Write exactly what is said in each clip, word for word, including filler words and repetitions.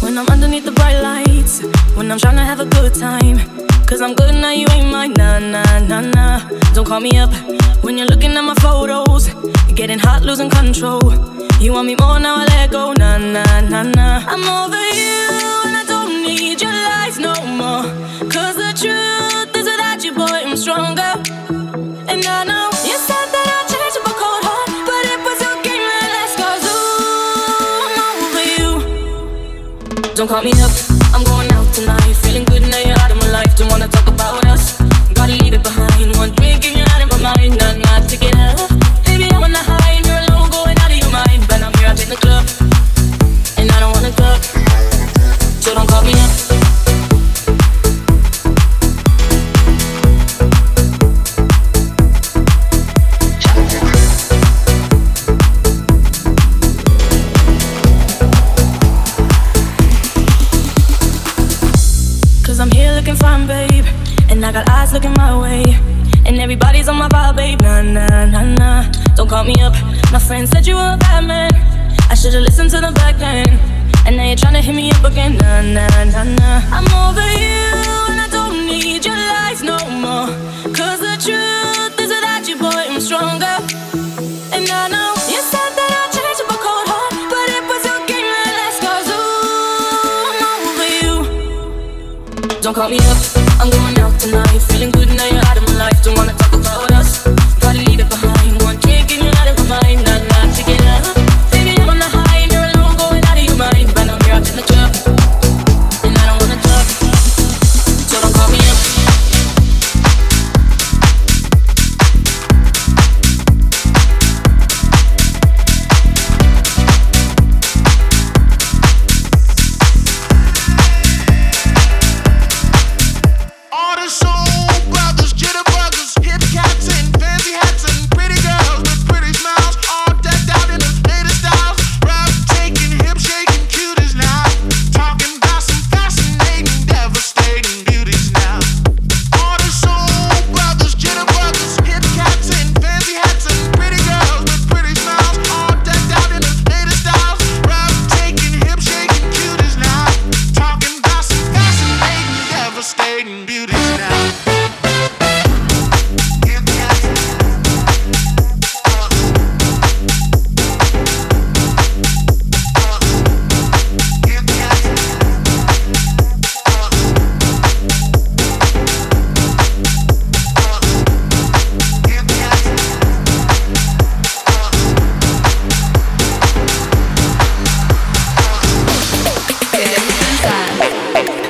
When I'm underneath the bright lights, when I'm tryna have a good time, 'cause I'm good now, you ain't mine. Nah, nah, nah, nah. Don't call me up when you're looking at my photos, getting hot, losing control. You want me more, now I let go. Nah, nah, nah, nah. I'm over you and I don't need your lies no more, 'cause the truth is without you, boy, I'm stronger. And I know you said that I'll change up a cold heart, but it was your game that last. 'Cause ooh, I'm over you. Don't call me up, I'm going out tonight. Feeling good now you're out of my life. Don't wanna talk about us, gotta leave it behind. One drink and you're out of my mind. Not, not to get up, baby, I wanna hide. You're alone, going out of your mind. But I'm here up in the club, and I don't wanna club. So don't call me up. I got eyes looking my way, and everybody's on my vibe, babe. Nah, nah, nah, nah. Don't call me up. My friend said you were a bad man. I should've listened to them back then. And now you're tryna hit me up again. Nah, nah, nah, nah. I'm over you, and I don't need your lies no more. 'Cause the truth is without you, boy, I'm stronger. And I know you said that I'll change up a cold heart, but it was your game that last. 'Cause ooh, I'm over you. Don't call me up. I'm going out tonight, feeling good now you're out of my life. Don't wanna talk about us, gotta leave it behind. One drink and you're out of my mind. Not, not to get up, baby, I'm on the high and you're alone, going out of your mind. But I'm here up in the club, and I don't wanna talk, so don't call me up.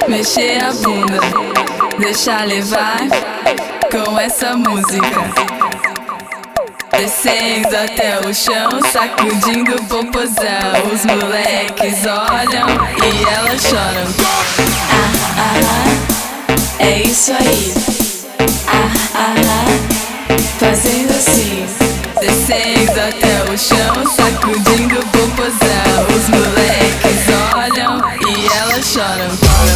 Mexer a bunda, deixar levar com essa música. Descendo até o chão, sacudindo o popozão. Os moleques olham e elas choram. Ah, ah, ah, é isso aí. Ah, ah, ah, fazendo assim. Descendo até o chão, sacudindo o popozão. Os moleques olham e elas choram. Bye.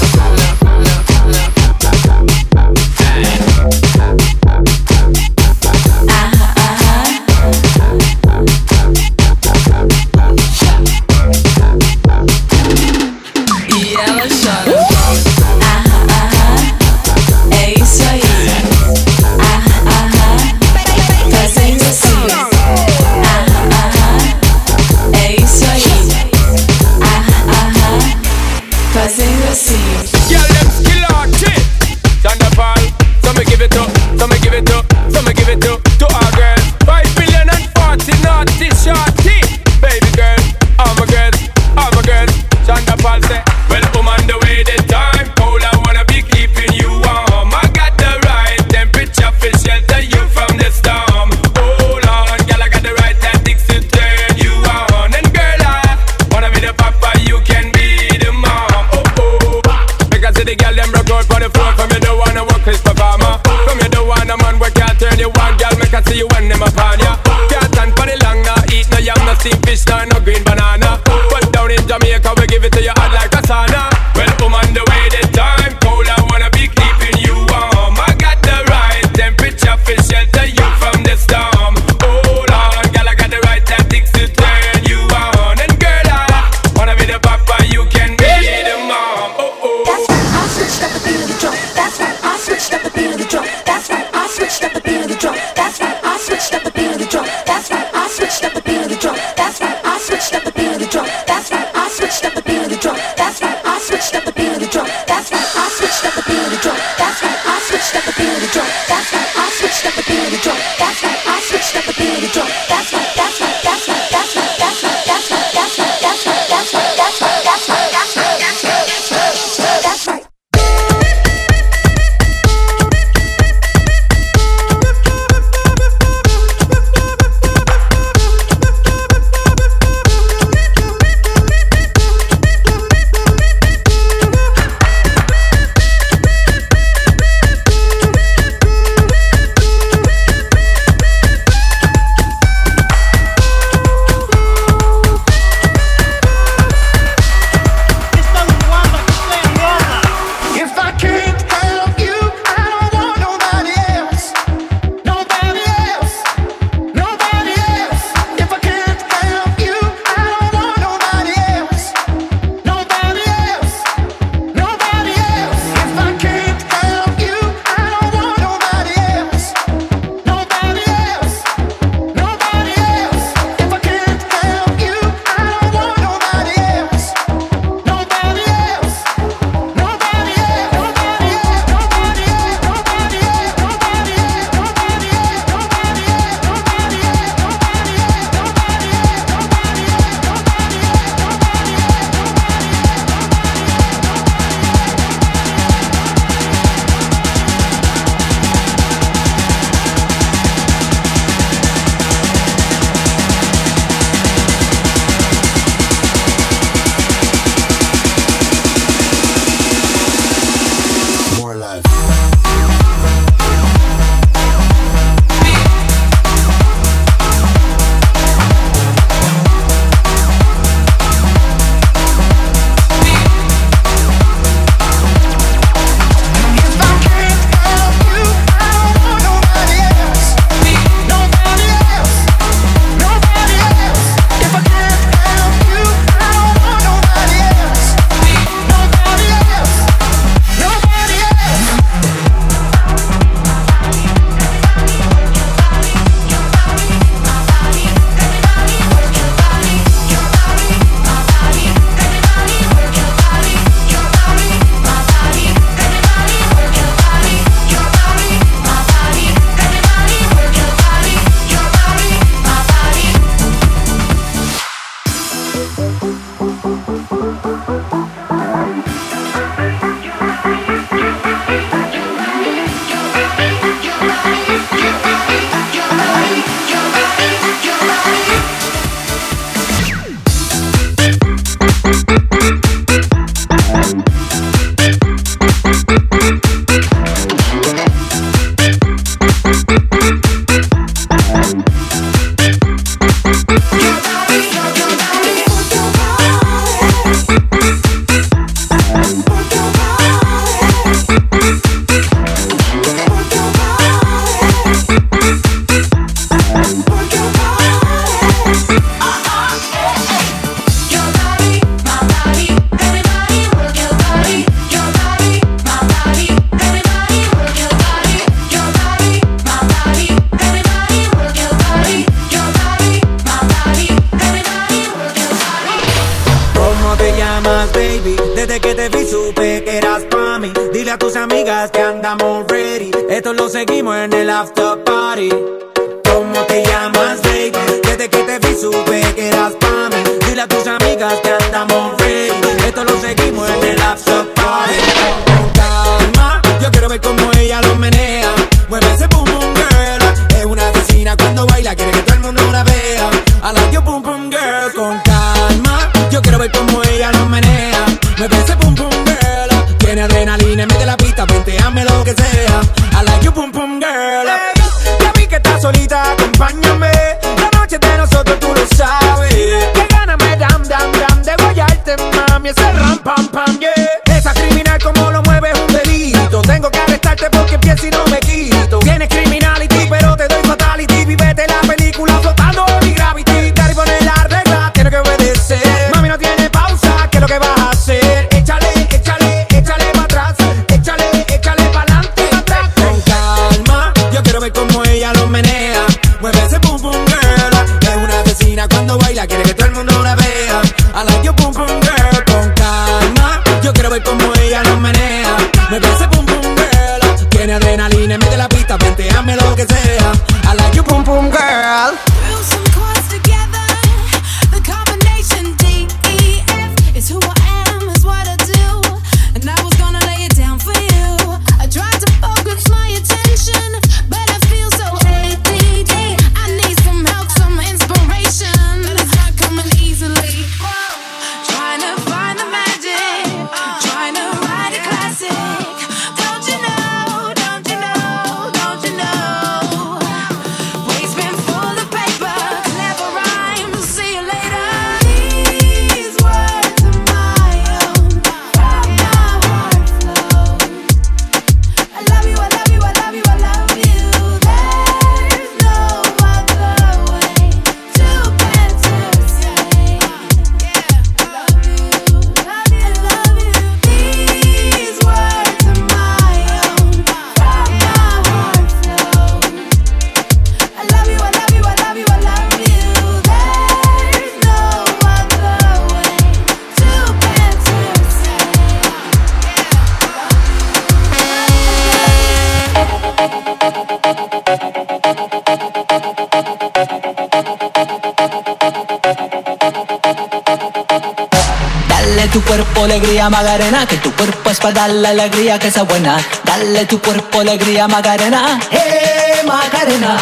Alegría Macarena, que tu cuerpo es para dar la alegría que sea buena. Dale tu cuerpo alegría Macarena, hey Macarena.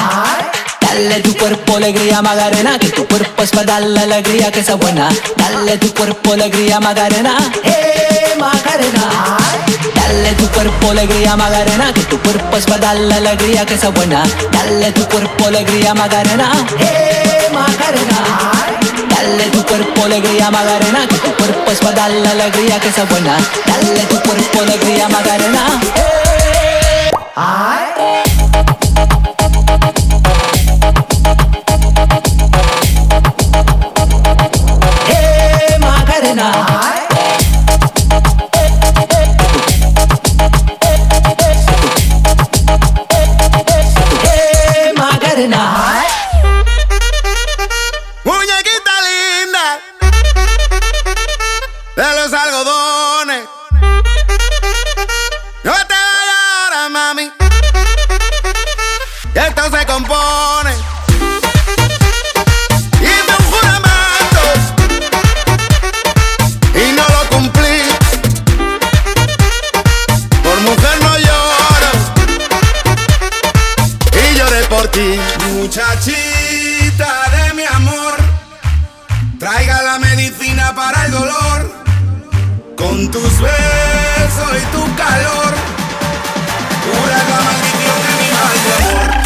Dale tu cuerpo alegría Macarena, que tu cuerpo es para dar la alegría que sea buena. Dale tu cuerpo alegría Macarena, hey Macarena. Dale tu cuerpo alegría Macarena, que tu cuerpo es para dar la alegría que sea buena. Dale tu cuerpo alegría Macarena, hey Macarena. Dale tu cuerpo alegría Macarena, que tu cuerpo es para dar la alegría que sea buena. Dale tu cuerpo alegría Macarena. Hey. Ay. Hey Macarena. Hey Macarena. Muchachita de mi amor, traiga la medicina para el dolor. con tus besos y tu calor, pura la maldición de mi mal de amor.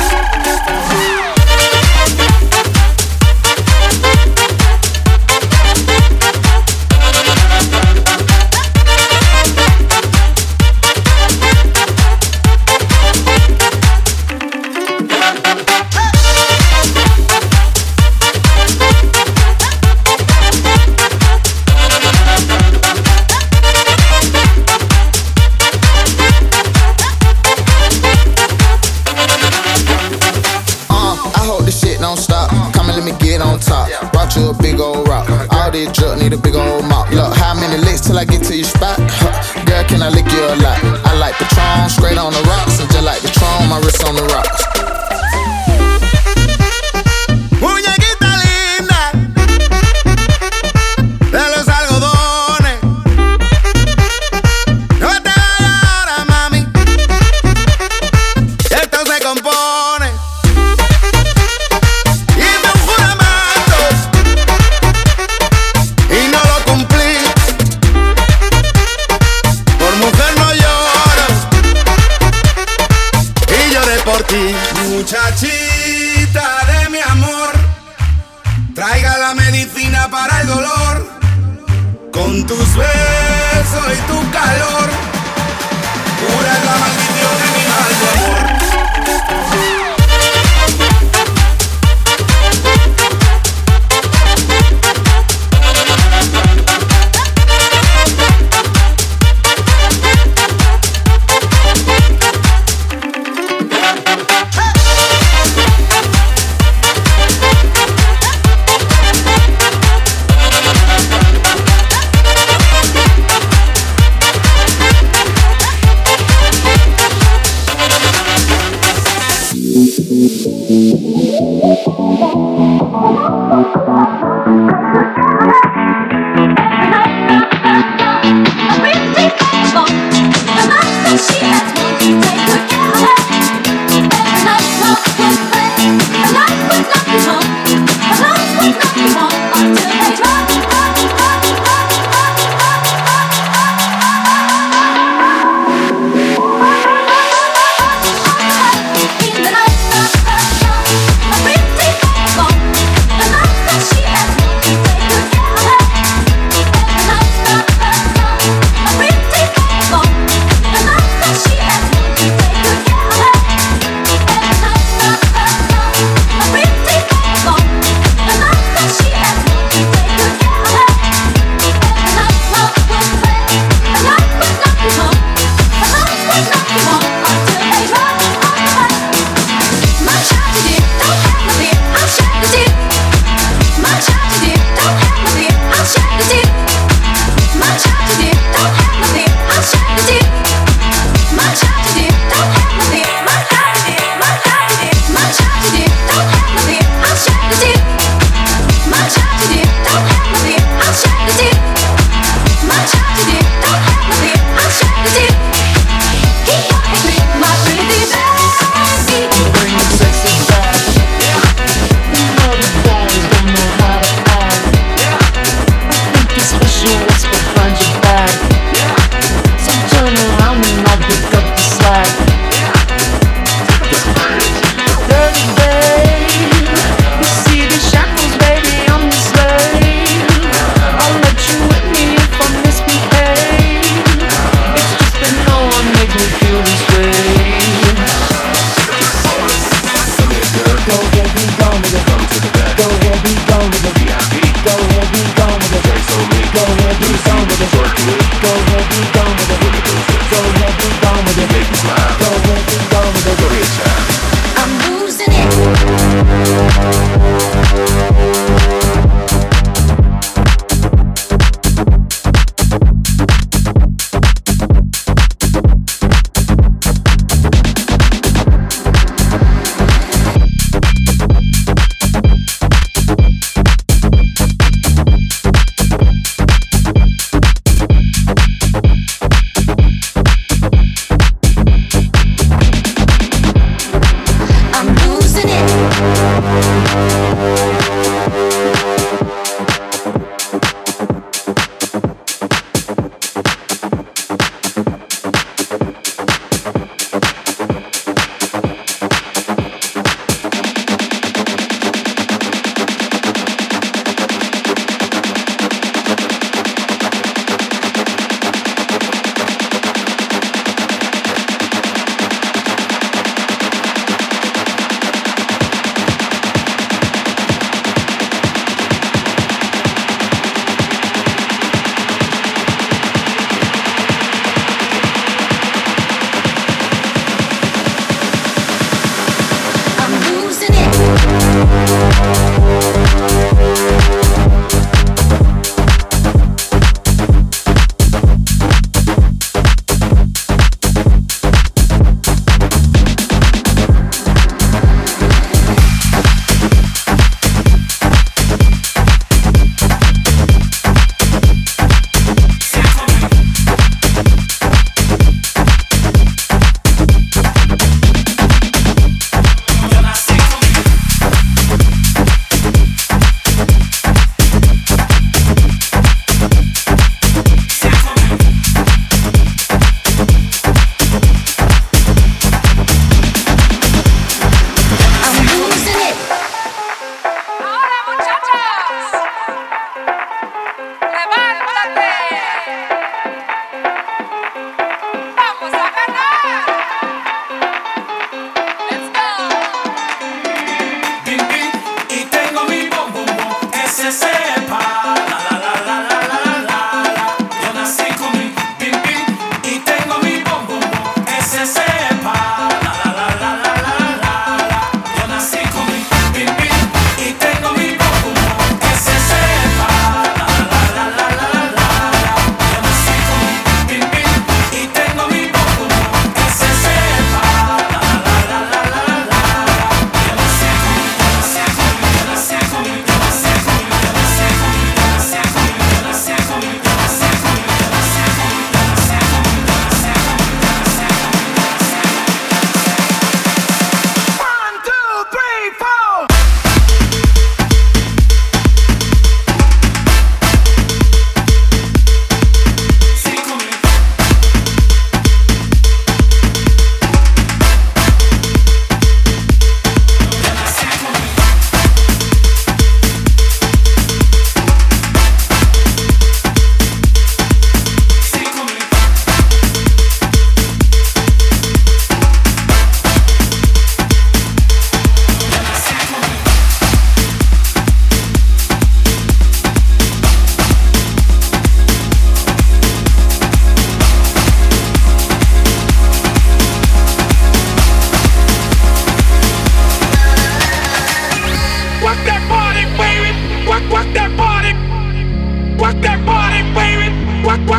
Need a big old mop. Look, how many licks till I get to your spot? Huh. Girl, can I lick you a lot? I like Patron, straight on the rocks. And just like Patron, my wrist on the rocks. Muñequita linda, de los algodones, no te hagas ahora, mami, esto se compone. Muchachita de mi amor, traiga la medicina para el dolor, con tus besos y tu calor, cura la maldición de mi mal de amor.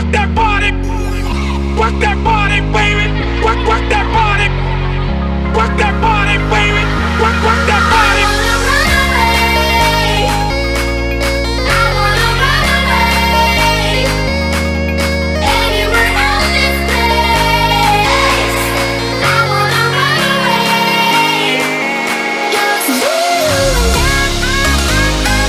Work that body, work that body, baby. Work, work that body, work that body, baby. Work, work that body. I wanna run away. Anywhere on this place. I wanna run away. Cause you and I, you and I.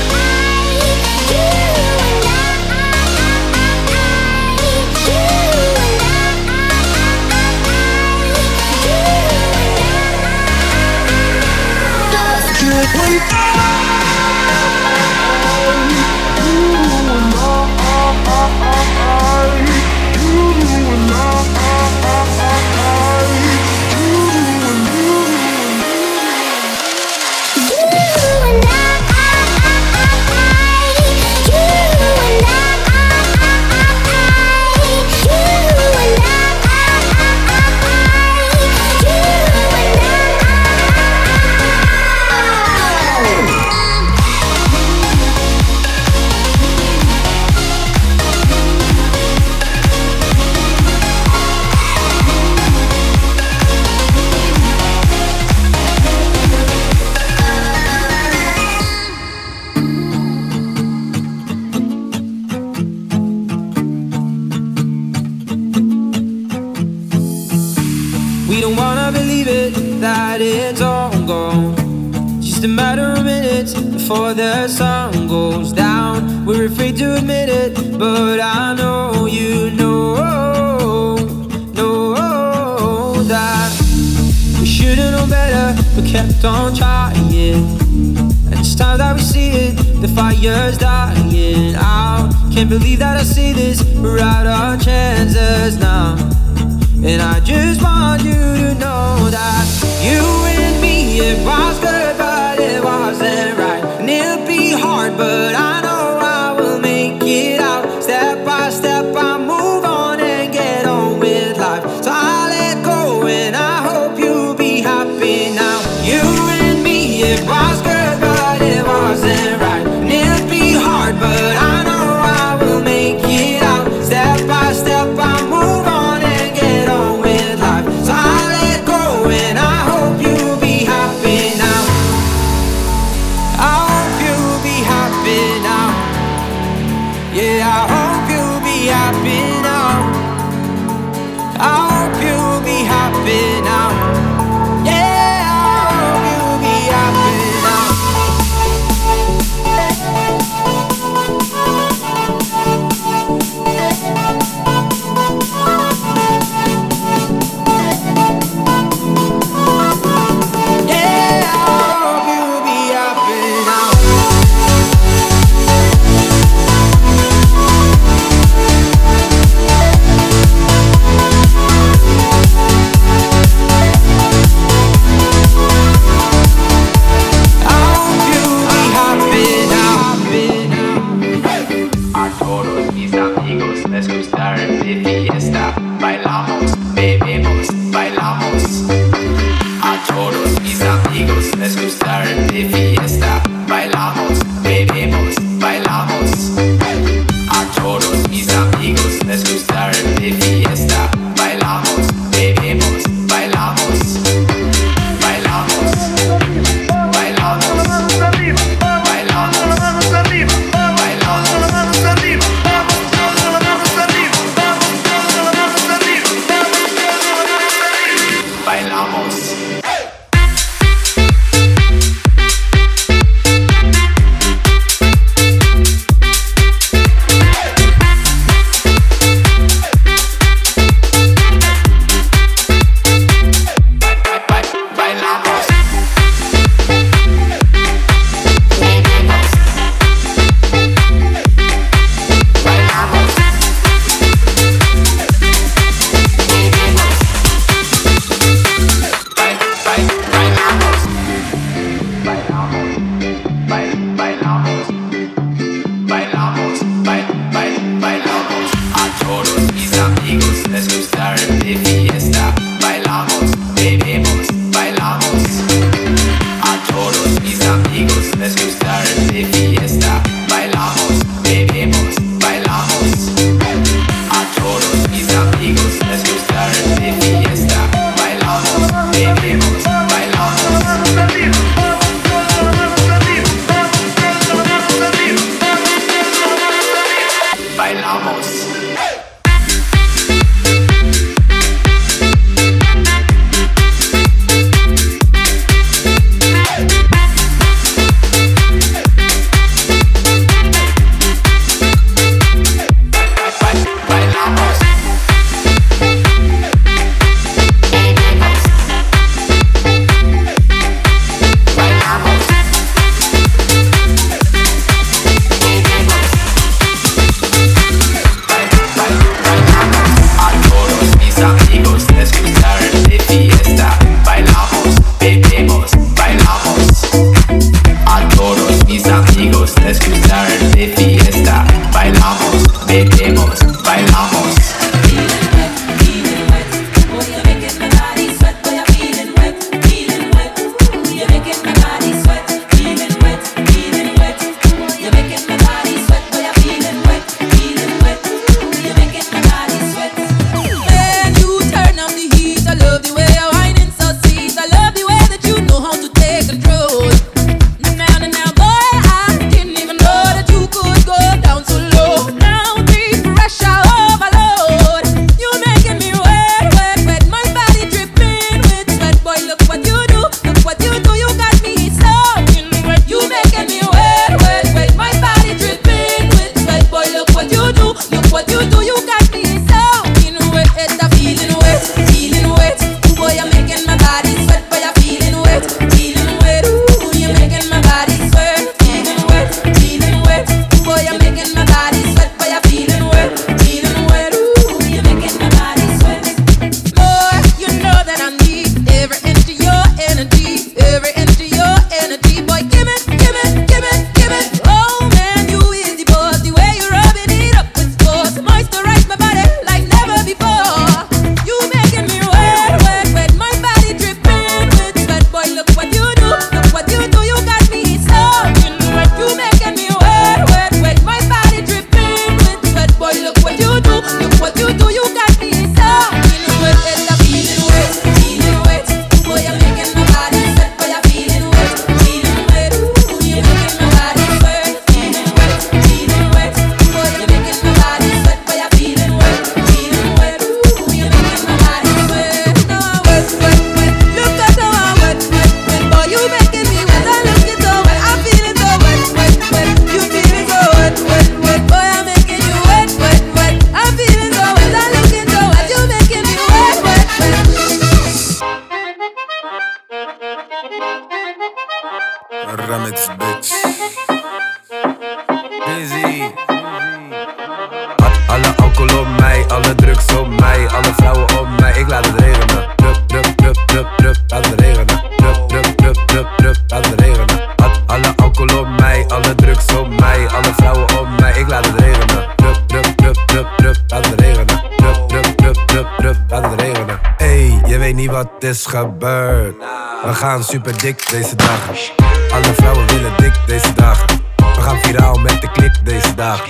Before the sun goes down, we're afraid to admit it, but I know you know, know that we should've known better, but kept on trying. And it's time that we see it, the fire's dying out. Can't believe that I see this, we're out of chances now. And I just want you to know that you and me, it was good, but it wasn't right. And it'll be hard, but I know I will make it out. Step by step, I move on and get on with life. So I let go, and I hope you'll be happy now. You and me, it was good, but it wasn't right. And it'll be hard, but I know I will make it out. Step by step, I move on and get on with life. So I let go, and I hope you'll be happy now. I Yeah, I hope you'll be happy now. I hope you'll be happy now. Yeah, I hope you'll be happy now. Yeah, I hope you'll be happy now. laat het regenen. Drup, drup, drup, drup, drup, laat het regenen. Ey, je weet niet wat is gebeurd. We gaan super dik deze dag. Alle vrouwen willen dik deze dag. We gaan viraal met de clip deze dag.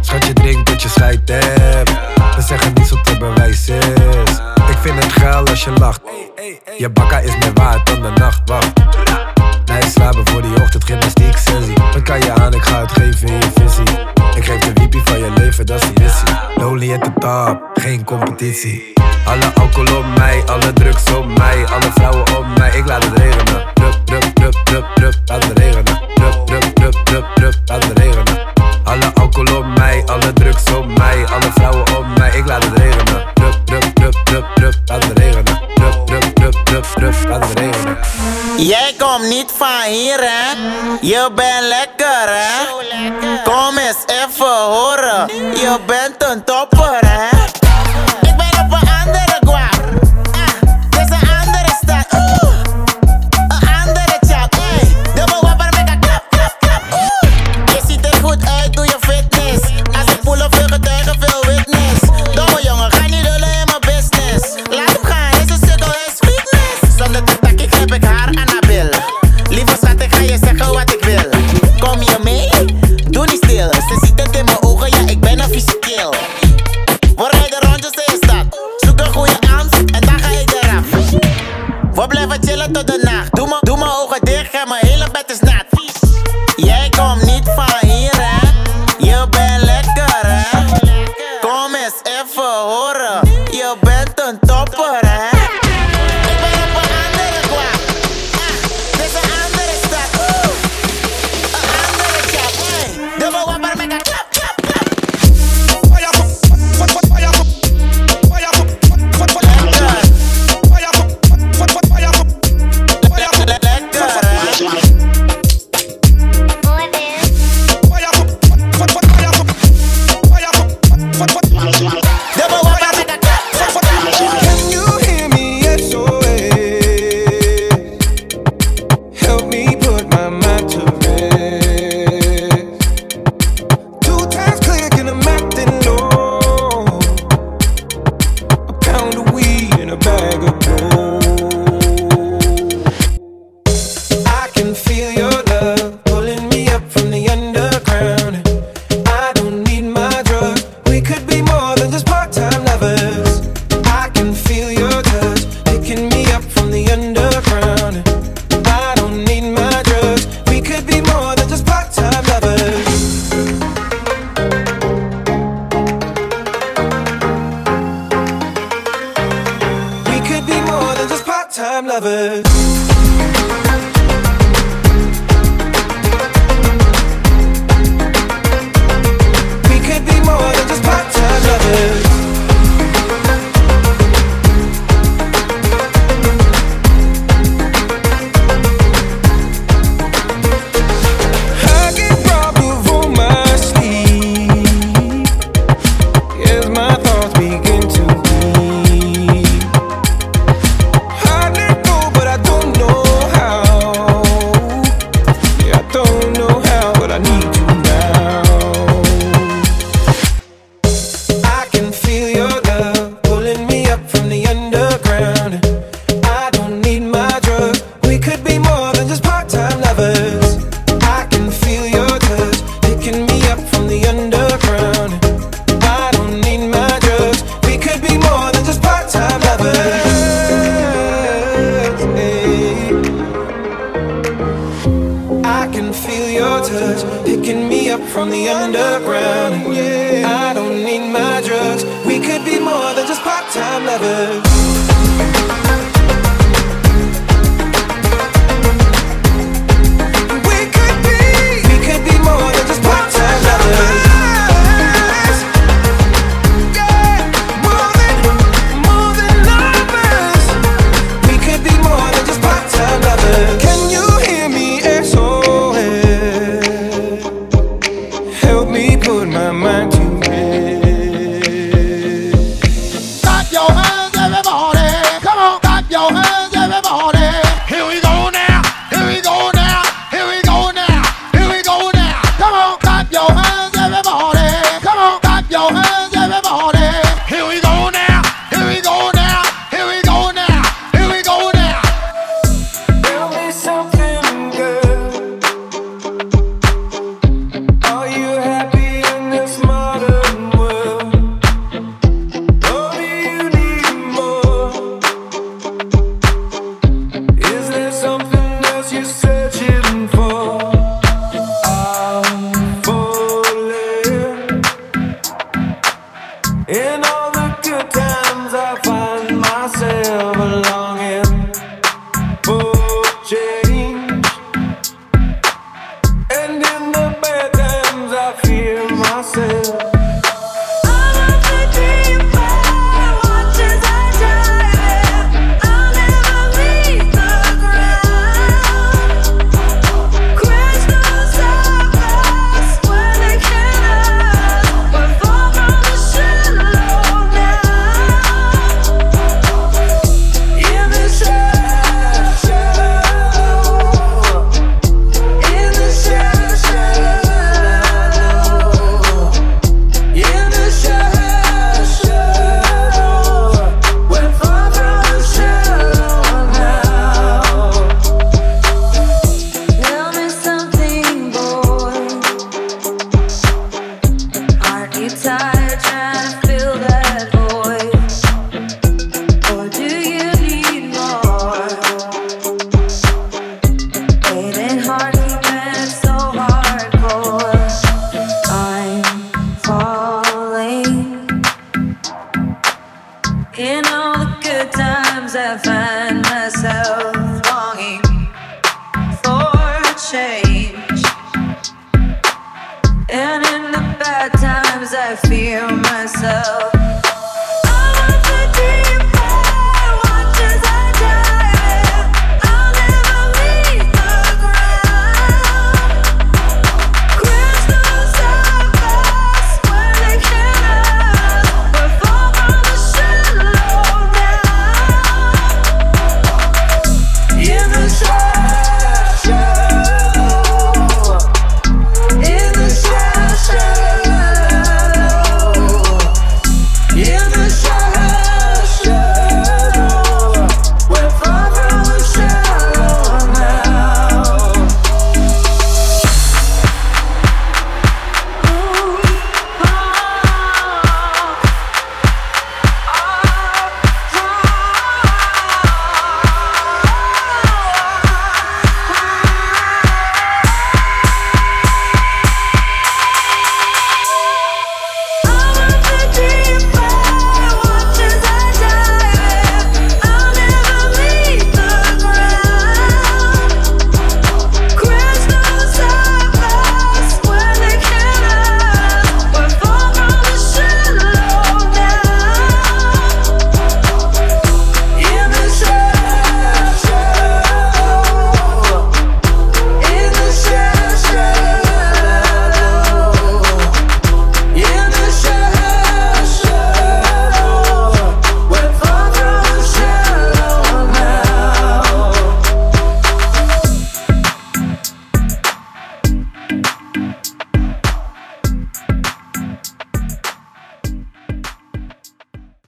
Schatje, drink tot je schijt hebt. We zeggen niets op de bewijs is. Ik vind het geil als je lacht. Je bakka is meer waard dan de nachtwacht. Nee, slapen voor die ochtend, gymnastiek sensie. Dan kan je aan, ik ga het geven in je visie. Ik geef de wiepie van je leven, dat is die missie. Lonely at the top, geen competitie. Alle alcohol op mij, alle drugs op mij. Alle vrouwen op mij, ik laat het regenen. Drup, drup, drup, drup, drup, laat het regenen. Drup, drup, drup, drup, drup, laat het regenen. Alle alcohol op mij, alle drugs op mij. Alle vrouwen op mij, ik laat het regenen. Drup, drup, drup, drup, drup, laat het regenen. Drup, drup, drup, drup, drup, laat het regenen. Jij komt niet van hier, hè? Je bent lekker, hè? Kom eens even horen. Je bent een topper, hè? Ik ben op een andere guap. Ah, het is een andere stad. Oeh, een andere chap. Hey, double wapper met een klap, klap, klap. Oeh, je ziet er goed uit, doe je fitness. Als ik voel op veel getuigen, veel witness. Domme jongen, ga niet lullen in mijn business. Laat hem gaan, hij is een sukkel, hij is fitness. Zonder te takken heb ik haar aan haar bil. Lieve schat, ik ga je zeggen wat ik wil. Kom je mee? Doe niet stil. Ze ziet het in mijn ogen, ja, ik ben een fysiekeel. We rijden rondjes in de stad. Zoek een goede arms en dan ga ik eraf. We blijven chillen tot de nacht. Doe, doe mijn ogen dicht en mijn hele bed is nat. Jij komt niet van hier, hè? Je bent lekker, hè? Kom eens even horen. Je bent een topper, hè? Ik ben op een andere kwart. Ah, dit is een andere stad. Oeh, een andere chat. Hey, double wapper met een klap, klap, klap. Clap your hands, everybody. And in the bad times I feel myself.